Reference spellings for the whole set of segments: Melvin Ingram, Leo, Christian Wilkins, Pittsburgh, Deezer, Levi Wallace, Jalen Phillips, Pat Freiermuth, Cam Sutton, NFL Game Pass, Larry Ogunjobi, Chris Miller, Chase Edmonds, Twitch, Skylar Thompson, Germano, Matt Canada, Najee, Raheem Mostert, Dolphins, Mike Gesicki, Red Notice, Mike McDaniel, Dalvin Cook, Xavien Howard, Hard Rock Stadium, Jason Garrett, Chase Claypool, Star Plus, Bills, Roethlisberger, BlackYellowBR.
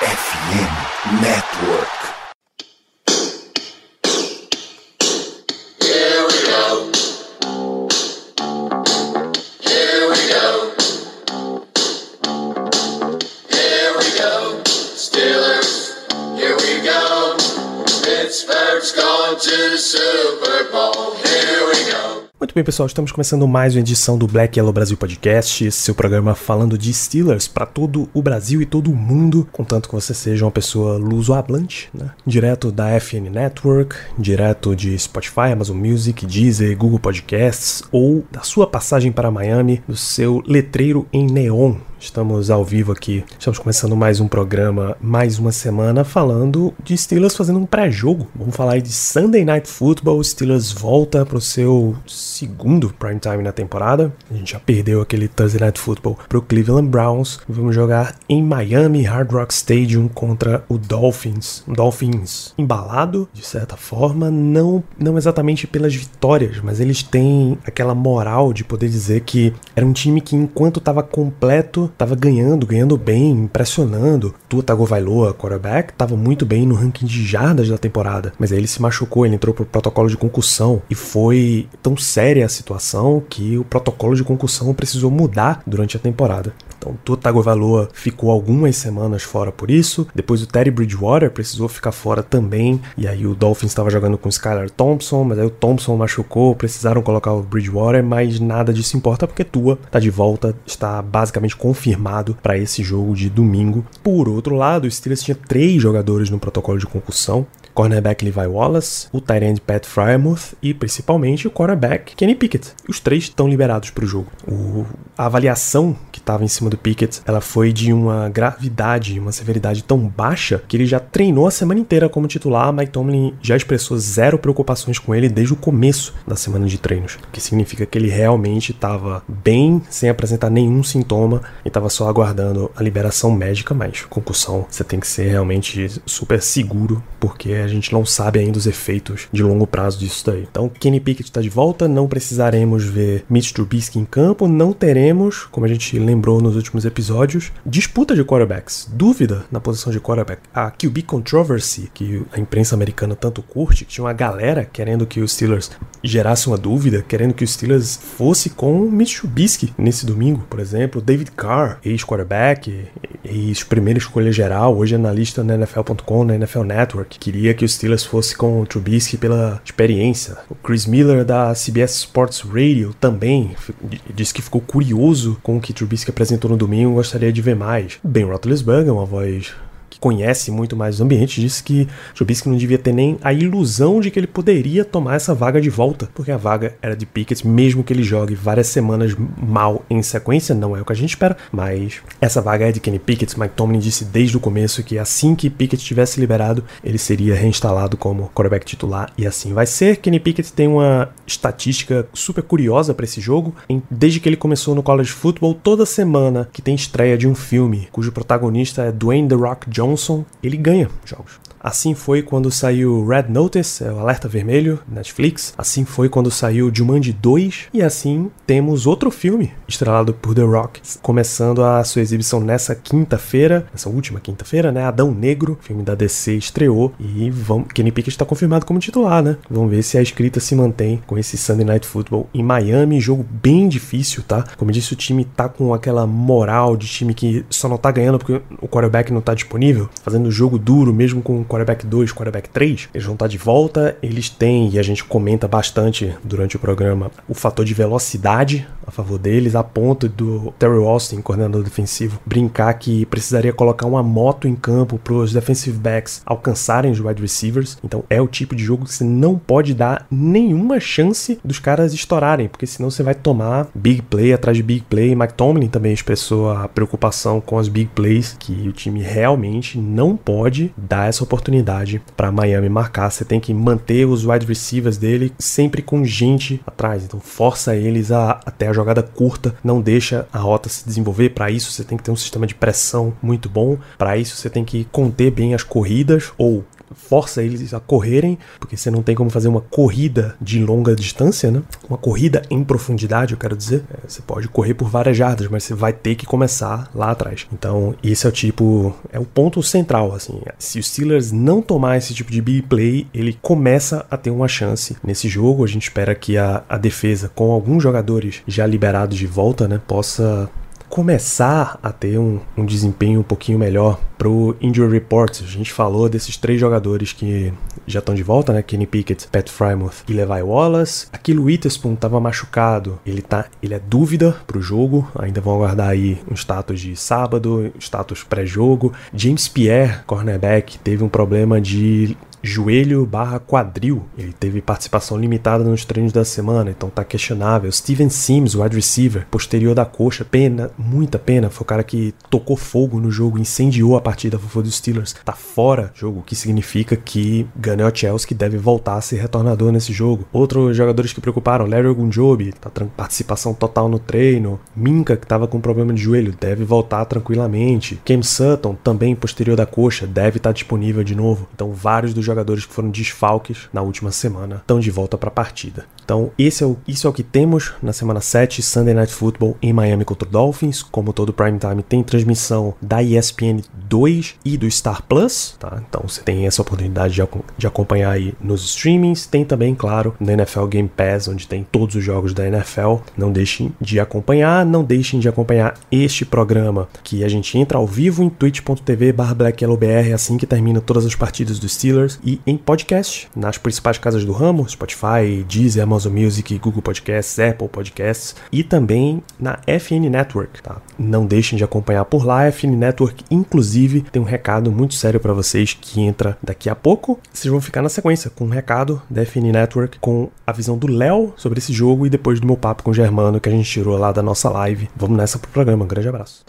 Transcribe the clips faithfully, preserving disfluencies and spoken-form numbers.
F N Network. Muito bem, pessoal, estamos começando mais uma edição do Black Yellow Brasil Podcast, seu programa falando de Steelers para todo o Brasil e todo o mundo, contanto que você seja uma pessoa luso-hablante, né? Direto da F N Network, direto de Spotify, Amazon Music, Deezer, Google Podcasts ou da sua passagem para Miami, do seu letreiro em neon. Estamos ao vivo aqui, estamos começando mais um programa, mais uma semana falando de Steelers, fazendo um pré-jogo. Vamos falar aí de Sunday Night Football. O Steelers volta para o seu segundo prime time na temporada. A gente já perdeu aquele Thursday Night Football para o Cleveland Browns. Vamos jogar em Miami, Hard Rock Stadium, contra o Dolphins. Um Dolphins embalado, de certa forma, não, não exatamente pelas vitórias, mas eles têm aquela moral de poder dizer que era um time que, enquanto estava completo, tava ganhando, ganhando bem, impressionando. Tua Tagovailoa, quarterback, tava muito bem no ranking de jardas da temporada, mas aí ele se machucou, ele entrou pro protocolo de concussão, e foi tão séria a situação que o protocolo de concussão precisou mudar durante a temporada. Então, Tua Tagovailoa ficou algumas semanas fora por isso, depois o Teddy Bridgewater precisou ficar fora também, e aí o Dolphins estava jogando com o Skylar Thompson, mas aí o Thompson machucou, precisaram colocar o Bridgewater, mas nada disso importa porque Tua tá de volta, está basicamente confirmado confirmado para esse jogo de domingo. Por outro lado, o Steelers tinha três jogadores no protocolo de concussão: cornerback Levi Wallace, o tight end Pat Freiermuth e, principalmente, o quarterback Kenny Pickett. Os três estão liberados para o jogo. A avaliação que estava em cima do Pickett, ela foi de uma gravidade, uma severidade tão baixa que ele já treinou a semana inteira como titular. Mike Tomlin já expressou zero preocupações com ele desde o começo da semana de treinos, o que significa que ele realmente estava bem, sem apresentar nenhum sintoma, e estava só aguardando a liberação médica. Mas concussão, você tem que ser realmente super seguro, porque a gente não sabe ainda os efeitos de longo prazo disso daí. Então, Kenny Pickett está de volta, não precisaremos ver Mitch Trubisky em campo, não teremos, como a gente lembrou nos últimos episódios, disputa de quarterbacks, dúvida na posição de quarterback. A Q B Controversy, que a imprensa americana tanto curte, que tinha uma galera querendo que os Steelers gerasse uma dúvida, querendo que os Steelers fosse com o Mitch Trubisky nesse domingo, por exemplo. David Carr, ex-quarterback, ex-primeira escolha geral, hoje analista na N F L ponto com, na N F L Network, queria que os Steelers fosse com o Trubisky pela experiência. O Chris Miller, da C B S Sports Radio, também disse que ficou curioso com o que Trubisky apresentou no domingo, gostaria de ver mais. Bem, Roethlisberger, uma voz que conhece muito mais os ambientes, disse que Trubisky não devia ter nem a ilusão de que ele poderia tomar essa vaga de volta, porque a vaga era de Pickett, mesmo que ele jogue várias semanas mal em sequência, não é o que a gente espera, mas essa vaga é de Kenny Pickett. Mike Tomlin disse desde o começo que assim que Pickett tivesse liberado, ele seria reinstalado como quarterback titular, e assim vai ser. Kenny Pickett tem uma estatística super curiosa para esse jogo. Desde que ele começou no college football, toda semana que tem estreia de um filme cujo protagonista é Dwayne The Rock Johnson, Johnson, ele ganha jogos. Assim foi quando saiu Red Notice, é o Alerta Vermelho, Netflix. Assim foi quando saiu Jumanji dois. E assim temos outro filme estrelado por The Rock, começando a sua exibição nessa quinta-feira, nessa última quinta-feira, né? Adão Negro, filme da D C, estreou. E vamos... Kenny Pickett está confirmado como titular, né? Vamos ver se a escrita se mantém com esse Sunday Night Football em Miami. Jogo bem difícil, tá? Como eu disse, o time tá com aquela moral de time que só não tá ganhando porque o quarterback não tá disponível, fazendo jogo duro, mesmo com quarterback dois, quarterback três, eles vão estar de volta. Eles têm, e a gente comenta bastante durante o programa, o fator de velocidade a favor deles, a ponto do Terry Austin, coordenador defensivo, brincar que precisaria colocar uma moto em campo para os defensive backs alcançarem os wide receivers. Então é o tipo de jogo que você não pode dar nenhuma chance dos caras estourarem, porque senão você vai tomar big play atrás de big play. Mike Tomlin também expressou a preocupação com as big plays, que o time realmente não pode dar essa oportunidade oportunidade para Miami marcar. Você tem que manter os wide receivers dele sempre com gente atrás, então força eles a, até a jogada curta, não deixa a rota se desenvolver. Para isso você tem que ter um sistema de pressão muito bom, para isso você tem que conter bem as corridas, ou força eles a correrem, porque você não tem como fazer uma corrida de longa distância, né? Uma corrida em profundidade, eu quero dizer. É, você pode correr por várias jardas, mas você vai ter que começar lá atrás. Então, esse é o tipo... É o ponto central, assim. Se os Steelers não tomar esse tipo de big play, ele começa a ter uma chance nesse jogo. A gente espera que a, a defesa, com alguns jogadores já liberados de volta, né, possa... começar a ter um, um desempenho um pouquinho melhor pro Injury Report. A gente falou desses três jogadores que já estão de volta, né? Kenny Pickett, Pat Freiermuth e Levi Wallace. Ahkello Witherspoon estava machucado. Ele, tá, ele é dúvida pro jogo. Ainda vão aguardar aí um status de sábado, status pré-jogo. James Pierre, cornerback, teve um problema de... joelho barra quadril, ele teve participação limitada nos treinos da semana, então tá questionável. Steven Sims, wide receiver, posterior da coxa, pena, muita pena, foi o cara que tocou fogo no jogo, incendiou a partida a favor dos Steelers, tá fora jogo, o que significa que Ganielczewski deve voltar a ser retornador nesse jogo. Outros jogadores que preocuparam, Larry Ogunjobi, tá participação total no treino, Minka, que tava com problema de joelho, deve voltar tranquilamente, Cam Sutton, também posterior da coxa, deve estar tá disponível de novo. Então vários dos jogadores que foram desfalques na última semana estão de volta para a partida. Então esse é o, isso é o que temos na semana sete, Sunday Night Football em Miami contra o Dolphins. Como todo prime time tem transmissão da E S P N dois e do Star Plus, tá? Então você tem essa oportunidade de, de acompanhar aí nos streamings. Tem também, claro, no N F L Game Pass, onde tem todos os jogos da N F L. Não deixem de acompanhar, não deixem de acompanhar este programa, que a gente entra ao vivo em twitch ponto t v barra black yellow b r assim que termina todas as partidas dos Steelers, e em podcast, nas principais casas do ramo, Spotify, Deezer, Amazon Music, Google Podcasts, Apple Podcasts, e também na F N Network, tá? Não deixem de acompanhar por lá. A F N Network, inclusive, tem um recado muito sério para vocês que entra daqui a pouco. Vocês vão ficar na sequência com um recado da F N Network, com a visão do Léo sobre esse jogo e depois do meu papo com o Germano, que a gente tirou lá da nossa live. Vamos nessa pro programa. Um grande abraço.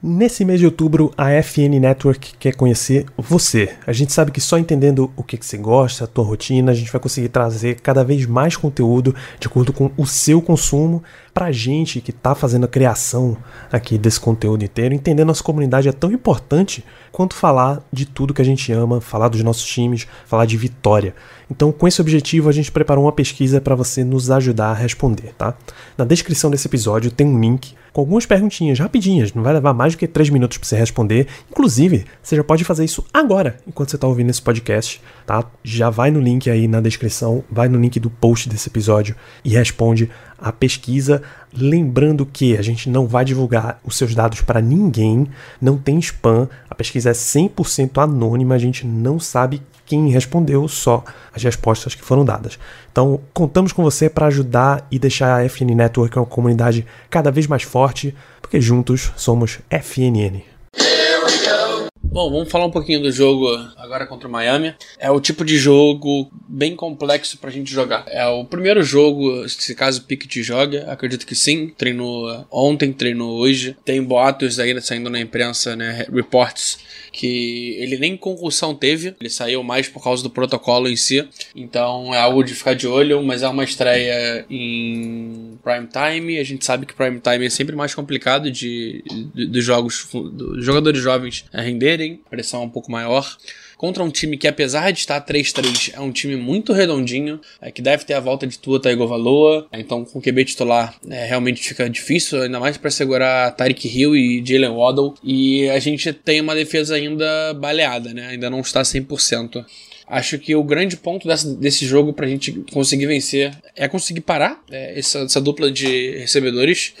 Nesse mês de outubro, a F N Network quer conhecer você. A gente sabe que só entendendo o que, que você gosta, a tua rotina, a gente vai conseguir trazer cada vez mais conteúdo de acordo com o seu consumo. Pra gente que tá fazendo a criação aqui desse conteúdo inteiro, entender nossa comunidade é tão importante quanto falar de tudo que a gente ama, falar dos nossos times, falar de vitória. Então, com esse objetivo, a gente preparou uma pesquisa para você nos ajudar a responder, tá? Na descrição desse episódio tem um link com algumas perguntinhas rapidinhas, não vai levar mais do que três minutos para você responder. Inclusive, você já pode fazer isso agora, enquanto você tá ouvindo esse podcast, tá? Já vai no link aí na descrição, vai no link do post desse episódio e responde a pesquisa. Lembrando que a gente não vai divulgar os seus dados para ninguém, não tem spam, a pesquisa é cem por cento anônima, a gente não sabe quem respondeu, só as respostas que foram dadas. Então, contamos com você para ajudar e deixar a F N Network uma comunidade cada vez mais forte, porque juntos somos F N N. Bom, vamos falar um pouquinho do jogo agora contra o Miami. É o tipo de jogo bem complexo pra gente jogar. É o primeiro jogo, se caso o Pickett joga, acredito que sim. Treinou ontem, treinou hoje. Tem boatos aí saindo na imprensa, né, reports, que ele nem concussão teve. Ele saiu mais por causa do protocolo em si. Então é algo de ficar de olho, mas é uma estreia em prime time. A gente sabe que prime time é sempre mais complicado de, de, de jogos, dos jogadores jovens a render. Pressão um pouco maior, contra um time que, apesar de estar três a três, é um time muito redondinho, é, que deve ter a volta de Tua Tagovailoa, é, então com o Q B titular é, realmente fica difícil, ainda mais para segurar Tyreek Hill e Jalen Waddle, e a gente tem uma defesa ainda baleada, né? Ainda não está cem por cento. Acho que o grande ponto dessa, desse jogo pra gente conseguir vencer é conseguir parar é, essa, essa dupla de recebedores,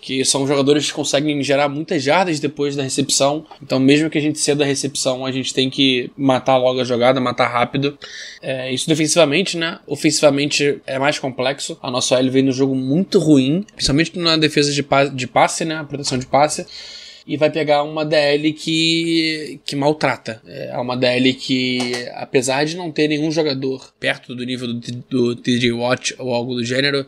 que são jogadores que conseguem gerar muitas jardas depois da recepção. Então, mesmo que a gente ceda a recepção, a gente tem que matar logo a jogada, matar rápido. É, isso defensivamente, né? Ofensivamente é mais complexo. A nossa L veio no jogo muito ruim, principalmente na defesa de, pa- de passe, né? A proteção de passe. E vai pegar uma D L que, que maltrata. É uma D L que, apesar de não ter nenhum jogador perto do nível do T J Watt ou algo do gênero,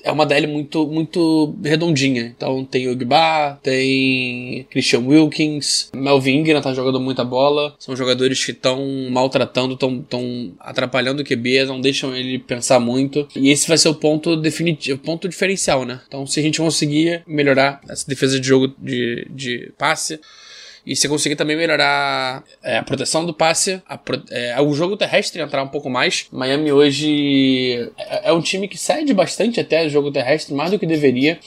é uma D L muito, muito redondinha. Então tem Ogba, tem Christian Wilkins, Melvin Ingram tá jogando muita bola. São jogadores que estão maltratando, estão atrapalhando o Q B, não deixam ele pensar muito. E esse vai ser o ponto definitivo, o ponto diferencial, né? Então se a gente conseguir melhorar essa defesa de jogo de, de passe... e se conseguir também melhorar é, a proteção do passe, a pro, é, o jogo terrestre entrar um pouco mais. Miami hoje é, é um time que cede bastante até o jogo terrestre, mais do que deveria.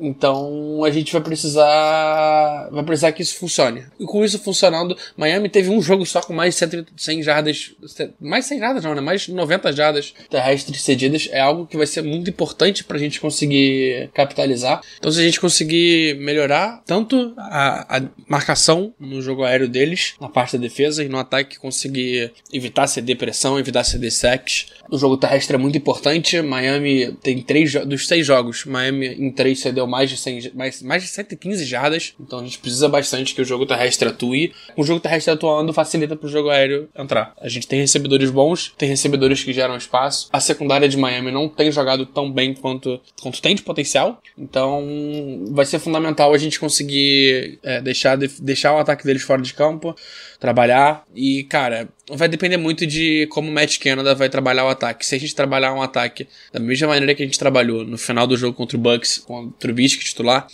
Então a gente vai precisar vai precisar que isso funcione. E com isso funcionando, Miami teve um jogo só com mais de cem jardas, mais cem jardas não, né? Mais noventa jardas terrestres cedidas. É algo que vai ser muito importante pra gente conseguir capitalizar. Então se a gente conseguir melhorar tanto a, a marcação no jogo aéreo deles, na parte da defesa, e no ataque conseguir evitar ceder pressão, evitar ceder sacks. O jogo terrestre é muito importante. Miami tem três dos seis jogos, Miami em três cedeu mais de, cem, mais, mais de cento e quinze jardas, então a gente precisa bastante que o jogo terrestre atue. O jogo terrestre atuando facilita pro jogo aéreo entrar. A gente tem recebedores bons, tem recebedores que geram espaço. A secundária de Miami não tem jogado tão bem quanto, quanto tem de potencial, então vai ser fundamental a gente conseguir é, deixar, deixar o ataque deles fora de campo, trabalhar, e cara, vai depender muito de como o Matt Canada vai trabalhar o ataque. Se a gente trabalhar um ataque da mesma maneira que a gente trabalhou no final do jogo contra o Bucks, com o Trubisky titular,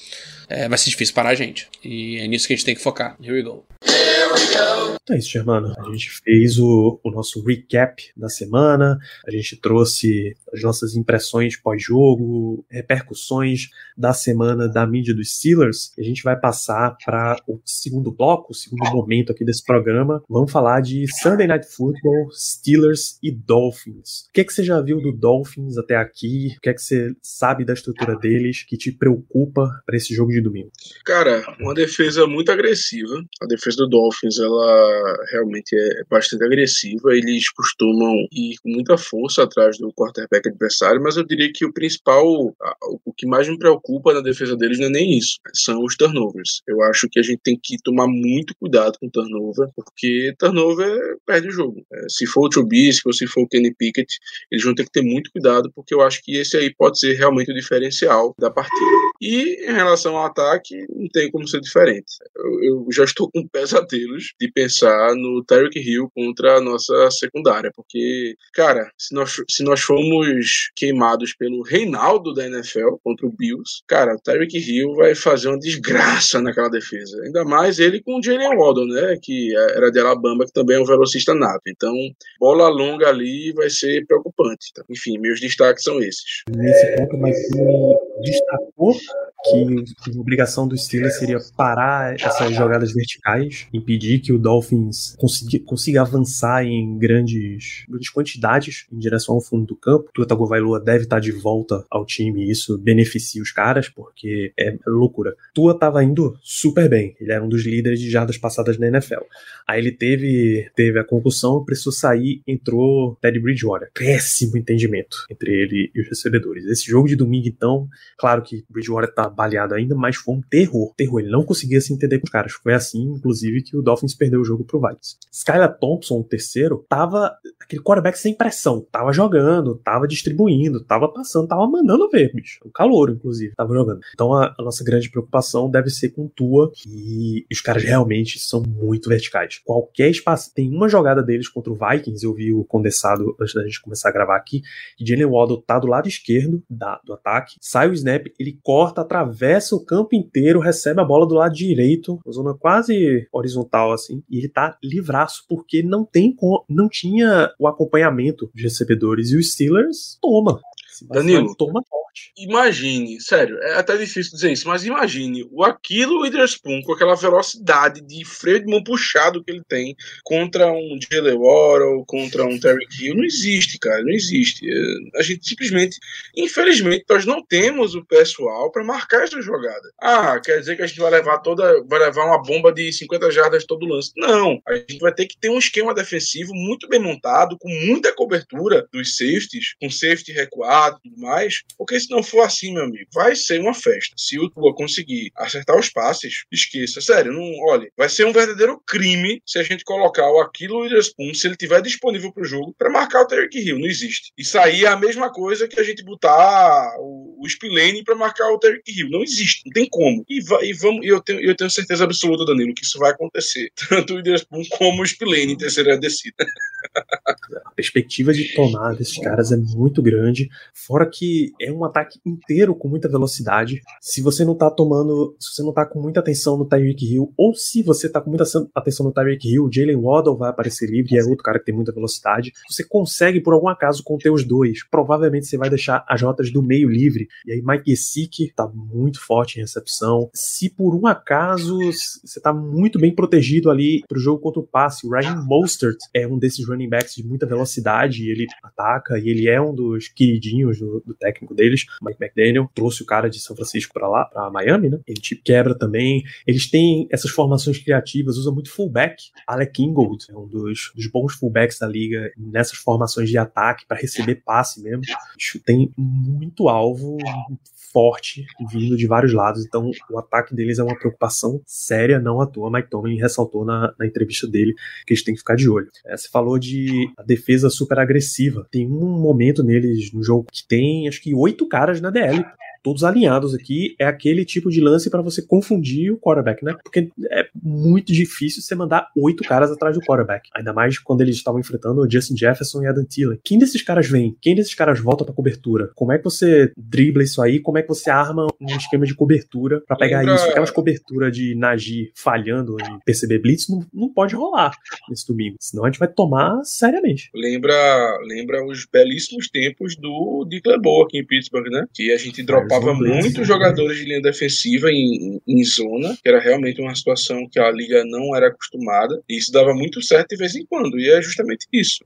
é, vai ser difícil parar a gente. E é nisso que a gente tem que focar. Here we go. Here we go. Então é isso, Germano. A gente fez o, o nosso recap da semana, a gente trouxe as nossas impressões pós-jogo, repercussões da semana da mídia dos Steelers. A gente vai passar para o segundo bloco, o segundo momento aqui desse programa. Vamos falar de Sunday Night Football, Steelers e Dolphins. O que é que você já viu do Dolphins até aqui? O que é que você sabe da estrutura deles que te preocupa para esse jogo de domingo? Cara, uma defesa muito agressiva. A defesa do Dolphins, ela realmente é bastante agressiva. Eles costumam ir com muita força atrás do quarterback adversário, mas eu diria que o principal, o que mais me preocupa na defesa deles não é nem isso, são os turnovers. Eu acho que a gente tem que tomar muito cuidado com turnover, porque turnover perde o jogo. Se for o Trubisky ou se for o Kenny Pickett, eles vão ter que ter muito cuidado, porque eu acho que esse aí pode ser realmente o diferencial da partida. E em relação ao ataque, não tem como ser diferente. Eu, eu já estou com pesadelos de pensar no Tyreek Hill contra a nossa secundária, porque, cara, se nós, se nós formos queimados pelo Reinaldo da N F L contra o Bills, cara, o Tyreek Hill vai fazer uma desgraça naquela defesa, ainda mais ele com o Jalen Waddle, né, que era de Alabama, que também é um velocista nato. Então bola longa ali vai ser preocupante. Então, enfim, meus destaques são esses. Nesse ponto, mas destacou que a obrigação do Steelers seria parar essas jogadas verticais, impedir que o Dolphins consiga, consiga avançar em grandes, grandes quantidades em direção ao fundo do campo. Tua Tagovailoa deve estar de volta ao time e isso beneficia os caras, porque é loucura. Tua tava indo super bem, ele era um dos líderes de jardas passadas na N F L. Aí ele teve, teve a concussão, precisou sair, entrou Teddy Bridgewater. Péssimo entendimento entre ele e os recebedores. Esse jogo de domingo, então, claro que Bridgewater tá baleado ainda, mas foi um terror. Terror, ele não conseguia se entender com os caras. Foi assim, inclusive, que o Dolphins perdeu o jogo pro Vikings. Skylar Thompson, o terceiro, tava aquele quarterback sem pressão. Tava jogando, tava distribuindo, tava passando, tava mandando ver, bicho. O calor, inclusive, tava jogando. Então a, a nossa grande preocupação deve ser com Tua, e os caras realmente são muito verticais. Qualquer espaço. Tem uma jogada deles contra o Vikings, eu vi o condensado antes da gente começar a gravar aqui, que Jalen Waddle tá do lado esquerdo da, do ataque, sai o snap, ele corta, atravessa o campo inteiro, recebe a bola do lado direito, uma zona quase horizontal assim, e ele tá livraço, porque não tem, não tinha o acompanhamento de recebedores, e os Steelers toma. Danilo, toma forte. Imagine, sério, é até difícil dizer isso, mas imagine o Ahkello Witherspoon com aquela velocidade de freio de mão puxado que ele tem contra um Jalen Waddle, contra um Tyreek Hill. Não existe, cara, não existe. A gente simplesmente, infelizmente, nós não temos o pessoal para marcar essa jogada. Ah, quer dizer que a gente vai levar toda, vai levar uma bomba de cinquenta jardas todo lance. Não, a gente vai ter que ter um esquema defensivo muito bem montado, com muita cobertura dos safeties, com safety recuado, tudo mais, porque se não for assim, meu amigo, vai ser uma festa. Se o Tua conseguir acertar os passes, esqueça, sério, não, olha, vai ser um verdadeiro crime se a gente colocar o Ahkello Witherspoon, se ele estiver disponível pro jogo, pra marcar o Tyreek Hill, não existe. Isso aí é a mesma coisa que a gente botar o, o Spillane pra marcar o Tyreek Hill, não existe, não tem como. E, vai, e vamos, eu, tenho, eu tenho certeza absoluta, Danilo, que isso vai acontecer, tanto o Witherspoon como o Spillane em terceira descida. A perspectiva de tomar desses caras é muito grande, fora que é um ataque inteiro com muita velocidade. Se você não tá tomando, se você não tá com muita atenção no Tyreek Hill, ou se você tá com muita atenção no Tyreek Hill, o Jalen Waddle vai aparecer livre, e é outro cara que tem muita velocidade. Você consegue, por algum acaso, conter os dois. Provavelmente você vai deixar as rotas do meio livre, e aí Mike Gesicki tá muito forte em recepção. Se por um acaso você tá muito bem protegido ali pro jogo contra o passe, o Raheem Mostert é um desses running backs de muita velocidade, e ele ataca, e ele é um dos queridinhos do, do técnico deles. Mike McDaniel trouxe o cara de São Francisco pra lá, pra Miami, né? Ele tipo quebra também. Eles têm essas formações criativas, usam muito fullback. Alec Ingold é um dos, dos bons fullbacks da liga nessas formações de ataque pra receber passe mesmo. Tem muito alvo forte vindo de vários lados, então o ataque deles é uma preocupação séria, não à toa. Mike Tomlin ressaltou na, na entrevista dele que eles têm que ficar de olho. É, você falou de a defesa super agressiva. Tem um momento neles no jogo que tem, acho que, oito caras na D L, todos alinhados aqui. É aquele tipo de lance para você confundir o quarterback, né? Porque é muito difícil você mandar oito caras atrás do quarterback, ainda mais quando eles estavam enfrentando o Justin Jefferson e Adam Thielen. Quem desses caras vem? Quem desses caras volta pra cobertura? Como é que você dribla isso aí? Como é que você arma um esquema de cobertura pra pegar Lembra... isso? Aquelas coberturas de Najee falhando e perceber blitz não, não pode rolar nesse domingo, senão a gente vai tomar seriamente. Lembra, Lembra os belíssimos tempos do Dick LeBeau aqui em Pittsburgh, né? Que a gente dropava muitos jogadores de linha defensiva em, em zona, que era realmente uma situação que a liga não era acostumada, e isso dava muito certo de vez em quando, e é justamente isso,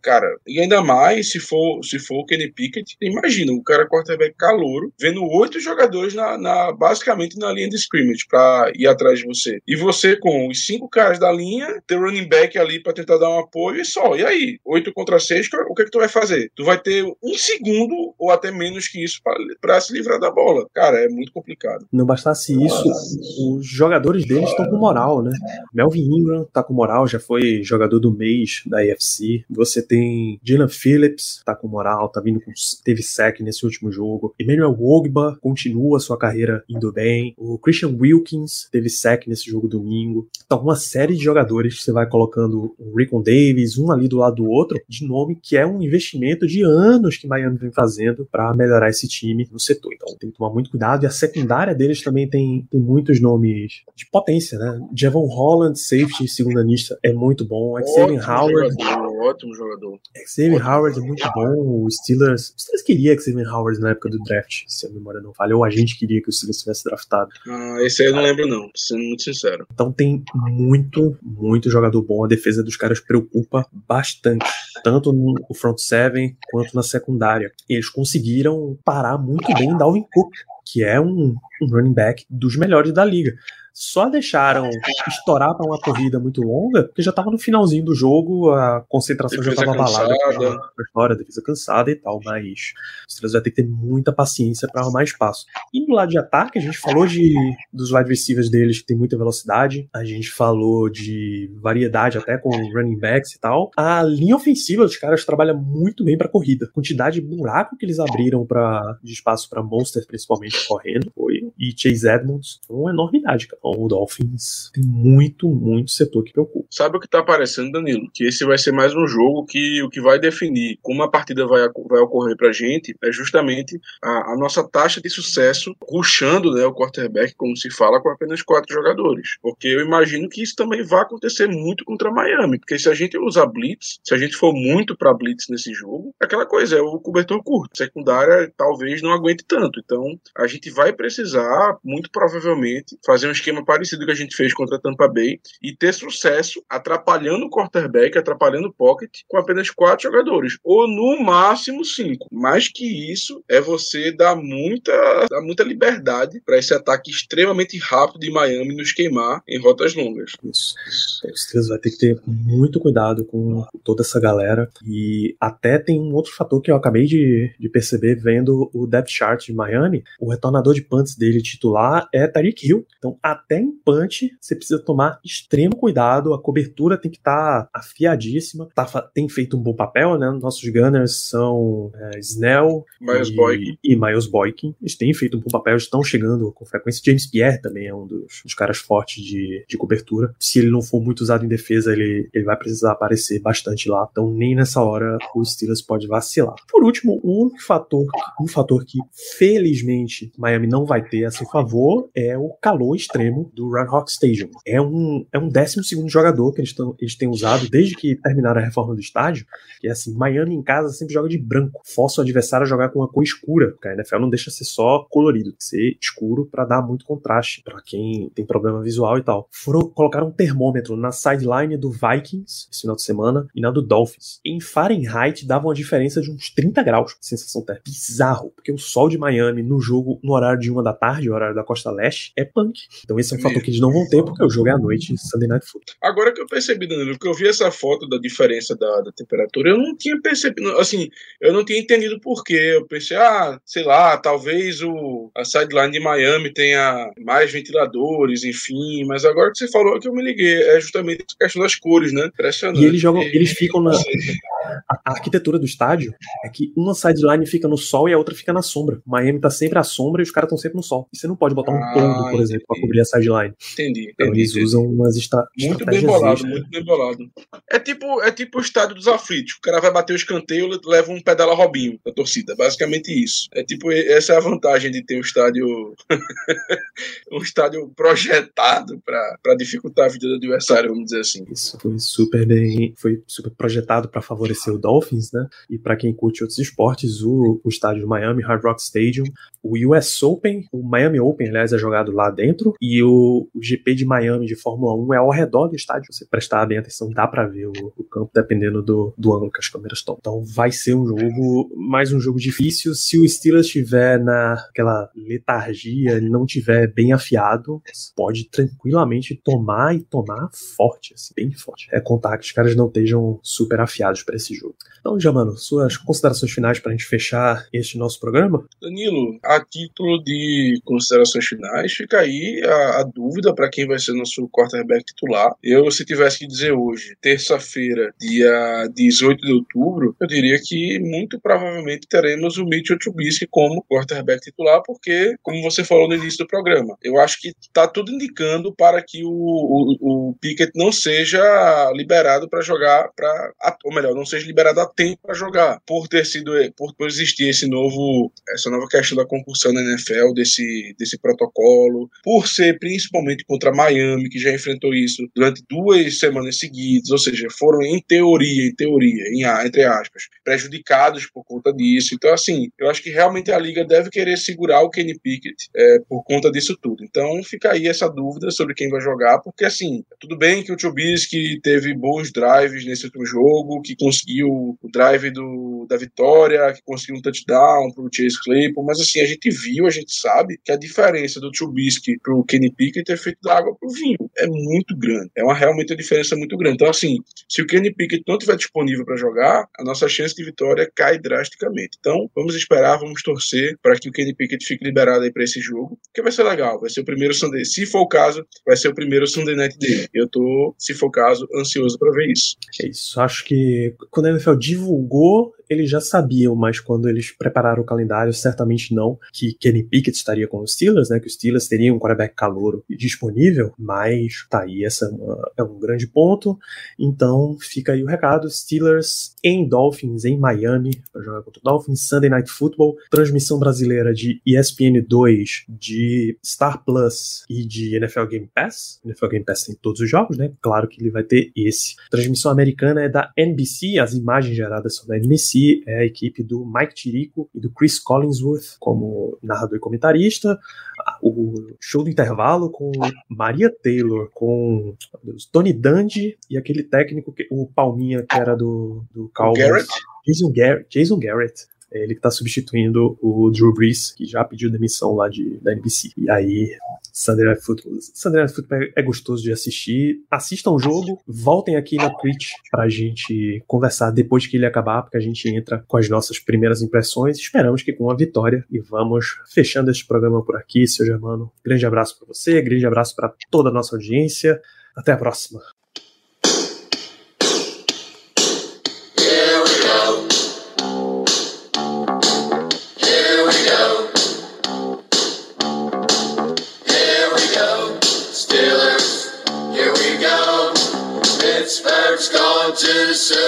cara. E ainda mais se for, se for o Kenny Pickett, imagina, o cara quarterback calouro, vendo oito jogadores na, na, basicamente na linha de scrimmage pra ir atrás de você, e você com os cinco caras da linha, ter running back ali pra tentar dar um apoio, e só, e aí? Oito contra seis, o que é que tu vai fazer? Tu vai ter um segundo, ou até menos que isso, pra, pra se livrar da bola. Cara, é muito complicado. Não bastasse isso, os jogadores deles estão com moral, né? Melvin Ingram tá com moral, já foi jogador do mês da A F C. Você tem Jalen Phillips, tá com moral, tá vindo com... teve sack nesse último jogo. Emmanuel Ogba continua sua carreira indo bem. O Christian Wilkins teve sack nesse jogo domingo. Então, uma série de jogadores, você vai colocando o Rickon Davis, um ali do lado do outro, de nome, que é um investimento de anos que Miami vem fazendo pra melhorar esse time no setor. Então tem que tomar muito cuidado. E a secundária deles também tem, tem muitos nomes de potência, né? Javon Holland, safety, segundo anista, é muito bom. Xavien Howard... Jogador. Ótimo jogador. Xavien Howard é muito bom. O Steelers... O Steelers queria Xavien Howard na época do draft, se a memória não falha. Ou a gente queria que o Steelers tivesse draftado. Ah, esse aí eu não lembro não, sendo muito sincero. Então tem muito, muito jogador bom. A defesa dos caras preocupa bastante, tanto no front seven quanto na secundária. Eles conseguiram parar muito bem Dalvin Cook, que é um, um running back dos melhores da liga. Só deixaram estourar para uma corrida muito longa, porque já estava no finalzinho do jogo, a concentração defesa já estava abalada, a história, a defesa cansada e tal, mas os Steelers vai ter que ter muita paciência para arrumar espaço. E no lado de ataque, a gente falou de, dos wide receivers deles, que tem muita velocidade, a gente falou de variedade até com running backs e tal. A linha ofensiva dos caras trabalha muito bem para corrida. A quantidade de buraco que eles abriram pra, de espaço para Monster, principalmente, correndo, foi, e Chase Edmonds, foi uma enormidade, cara. O Dolphins tem muito, muito setor que preocupa. Sabe o que tá aparecendo, Danilo? Que esse vai ser mais um jogo que o que vai definir como a partida vai, vai ocorrer pra gente é justamente a, a nossa taxa de sucesso rushando, né, o quarterback, como se fala, com apenas quatro jogadores. Porque eu imagino que isso também vai acontecer muito contra Miami, porque se a gente usar blitz, se a gente for muito pra blitz nesse jogo, aquela coisa, é o cobertor curto. Secundária talvez não aguente tanto. Então, a gente vai precisar, muito provavelmente, fazer um esquema parecido que a gente fez contra a Tampa Bay e ter sucesso atrapalhando o quarterback, atrapalhando o pocket com apenas quatro jogadores, ou no máximo cinco. Mais que isso é você dar muita, dar muita liberdade para esse ataque extremamente rápido de Miami nos queimar em rotas longas. Isso. Os três vai ter que ter muito cuidado com toda essa galera. E até tem um outro fator que eu acabei de, de perceber vendo o depth chart de Miami. O retornador de punts dele, titular é Tyreek Hill. Então, até em punch, você precisa tomar extremo cuidado. A cobertura tem que estar tá afiadíssima. Tá, tem feito um bom papel, né? Nossos gunners são é, Snell Miles e, Boykin. e Miles Boykin. Eles têm feito um bom papel, estão chegando com frequência. James Pierre também é um dos, dos caras fortes de, de cobertura. Se ele não for muito usado em defesa, ele, ele vai precisar aparecer bastante lá. Então, nem nessa hora o Steelers pode vacilar. Por último, um fator, um fator que, felizmente, Miami não vai ter a seu favor é o calor extremo do Hard Rock Stadium. É um, é um décimo segundo jogador que eles, tão, eles têm usado desde que terminaram a reforma do estádio. E assim, Miami em casa sempre joga de branco. Força o adversário a jogar com uma cor escura, porque a N F L não deixa ser só colorido, tem que ser escuro para dar muito contraste para quem tem problema visual e tal. Foram colocar um termômetro na sideline do Vikings esse final de semana e na do Dolphins. Em Fahrenheit dava uma diferença de uns trinta graus, sensação térmica. Bizarro, porque o sol de Miami no jogo no horário de uma da tarde, o horário da Costa Leste, é punk. Então esse é um fator que eles não vão ter, porque o jogo é à noite, Sunday Night Football. Agora que eu percebi, Danilo, que eu vi essa foto da diferença da, da temperatura, eu não tinha percebido, assim, eu não tinha entendido por quê. Eu pensei, ah, sei lá, talvez o, a sideline de Miami tenha mais ventiladores, enfim, mas agora que você falou é que eu me liguei, é justamente a questão das cores, né? Impressionante. E eles jogam, eles ficam na... A, a arquitetura do estádio é que uma sideline fica no sol e a outra fica na sombra. Miami tá sempre à sombra e os caras estão sempre no sol. E você não pode botar um ah, toldo, por entendi. exemplo, pra cobrir a sideline. Entendi. Então entendi, eles entendi. usam umas estra- muito estratégias. Muito bem bolado, muito bem bolado. É tipo, é tipo o estádio dos aflitos. O cara vai bater o escanteio e leva um pedala Robinho da torcida. Basicamente isso. É tipo, essa é a vantagem de ter um estádio um estádio projetado pra, pra dificultar a vida do adversário, vamos dizer assim. Isso foi super bem, foi super projetado pra favorecer o Dolphins, né? E pra quem curte outros esportes, o, o estádio Miami, Hard Rock Stadium, o U S Open, o Miami Open, aliás, é jogado lá dentro, e o, o G P de Miami de Fórmula um é ao redor do estádio. Se você prestar bem atenção, dá pra ver o, o campo dependendo do, do ângulo que as câmeras estão. Então vai ser um jogo, mais um jogo difícil. Se o Steelers estiver naquela letargia, ele não estiver bem afiado, pode tranquilamente tomar e tomar forte, assim, bem forte. É contar que os caras não estejam super afiados pra esse jogo. Então, Germano, suas considerações finais para a gente fechar este nosso programa? Danilo, a título de considerações finais, fica aí a, a dúvida para quem vai ser nosso quarterback titular. Eu, se tivesse que dizer hoje, terça-feira, dia dezoito de outubro, eu diria que muito provavelmente teremos o Mitch Trubisky como quarterback titular, porque, como você falou no início do programa, eu acho que está tudo indicando para que o, o, o Pickett não seja liberado para jogar, pra, ou melhor, não seja liberado a tempo para jogar, por ter sido, por, por existir esse novo, essa nova questão da concussão na N F L, desse, desse protocolo, por ser principalmente contra Miami, que já enfrentou isso durante duas semanas seguidas, ou seja, foram em teoria, em teoria, em, entre aspas, prejudicados por conta disso. Então, assim, eu acho que realmente a liga deve querer segurar o Kenny Pickett é, por conta disso tudo. Então, fica aí essa dúvida sobre quem vai jogar, porque, assim, tudo bem que o Trubisky teve bons drives nesse último jogo, que conseguiu o drive do, da vitória, que conseguiu um touchdown pro Chase Claypool, mas assim, a gente viu, a gente sabe que a diferença do Trubisky pro Kenny Pickett é feito da água pro vinho, é muito grande, é uma, realmente uma diferença muito grande. Então assim, se o Kenny Pickett não estiver disponível para jogar, a nossa chance de vitória cai drasticamente. Então vamos esperar, vamos torcer para que o Kenny Pickett fique liberado aí para esse jogo, que vai ser legal, vai ser o primeiro Sunday, se for o caso, vai ser o primeiro Sunday Night dele. Eu tô, se for o caso, ansioso para ver isso. É isso, acho que quando a N F L divulgou, eles já sabiam, mas quando eles prepararam o calendário, certamente não, que Kenny Pickett estaria com os Steelers, né? Que os Steelers teriam um quarterback calouro disponível, mas tá aí, essa é, uma, é um grande ponto. Então fica aí o recado, Steelers em Dolphins, em Miami, para jogar contra o Dolphins, Sunday Night Football, transmissão brasileira de E S P N dois, de Star Plus e de N F L Game Pass. N F L Game Pass tem todos os jogos, né? Claro que ele vai ter esse. Transmissão americana é da N B C, as imagens geradas são da N B C, é a equipe do Mike Tirico e do Chris Collinsworth como narrador e comentarista. O show do intervalo com Maria Taylor, com Deus, Tony Dungy e aquele técnico, que, o Palminha, que era do, do Cowboys. Garrett? Jason Garrett. Jason Garrett. é ele que tá substituindo o Drew Brees, que já pediu demissão lá de, da N B C. E aí, Sunday Night Football, Sunday Night Football é gostoso de assistir. Assistam o jogo, voltem aqui na Twitch pra gente conversar depois que ele acabar, porque a gente entra com as nossas primeiras impressões, esperamos que com a vitória, e vamos fechando este programa por aqui, seu Germano. Grande abraço pra você, grande abraço pra toda a nossa audiência, até a próxima. To the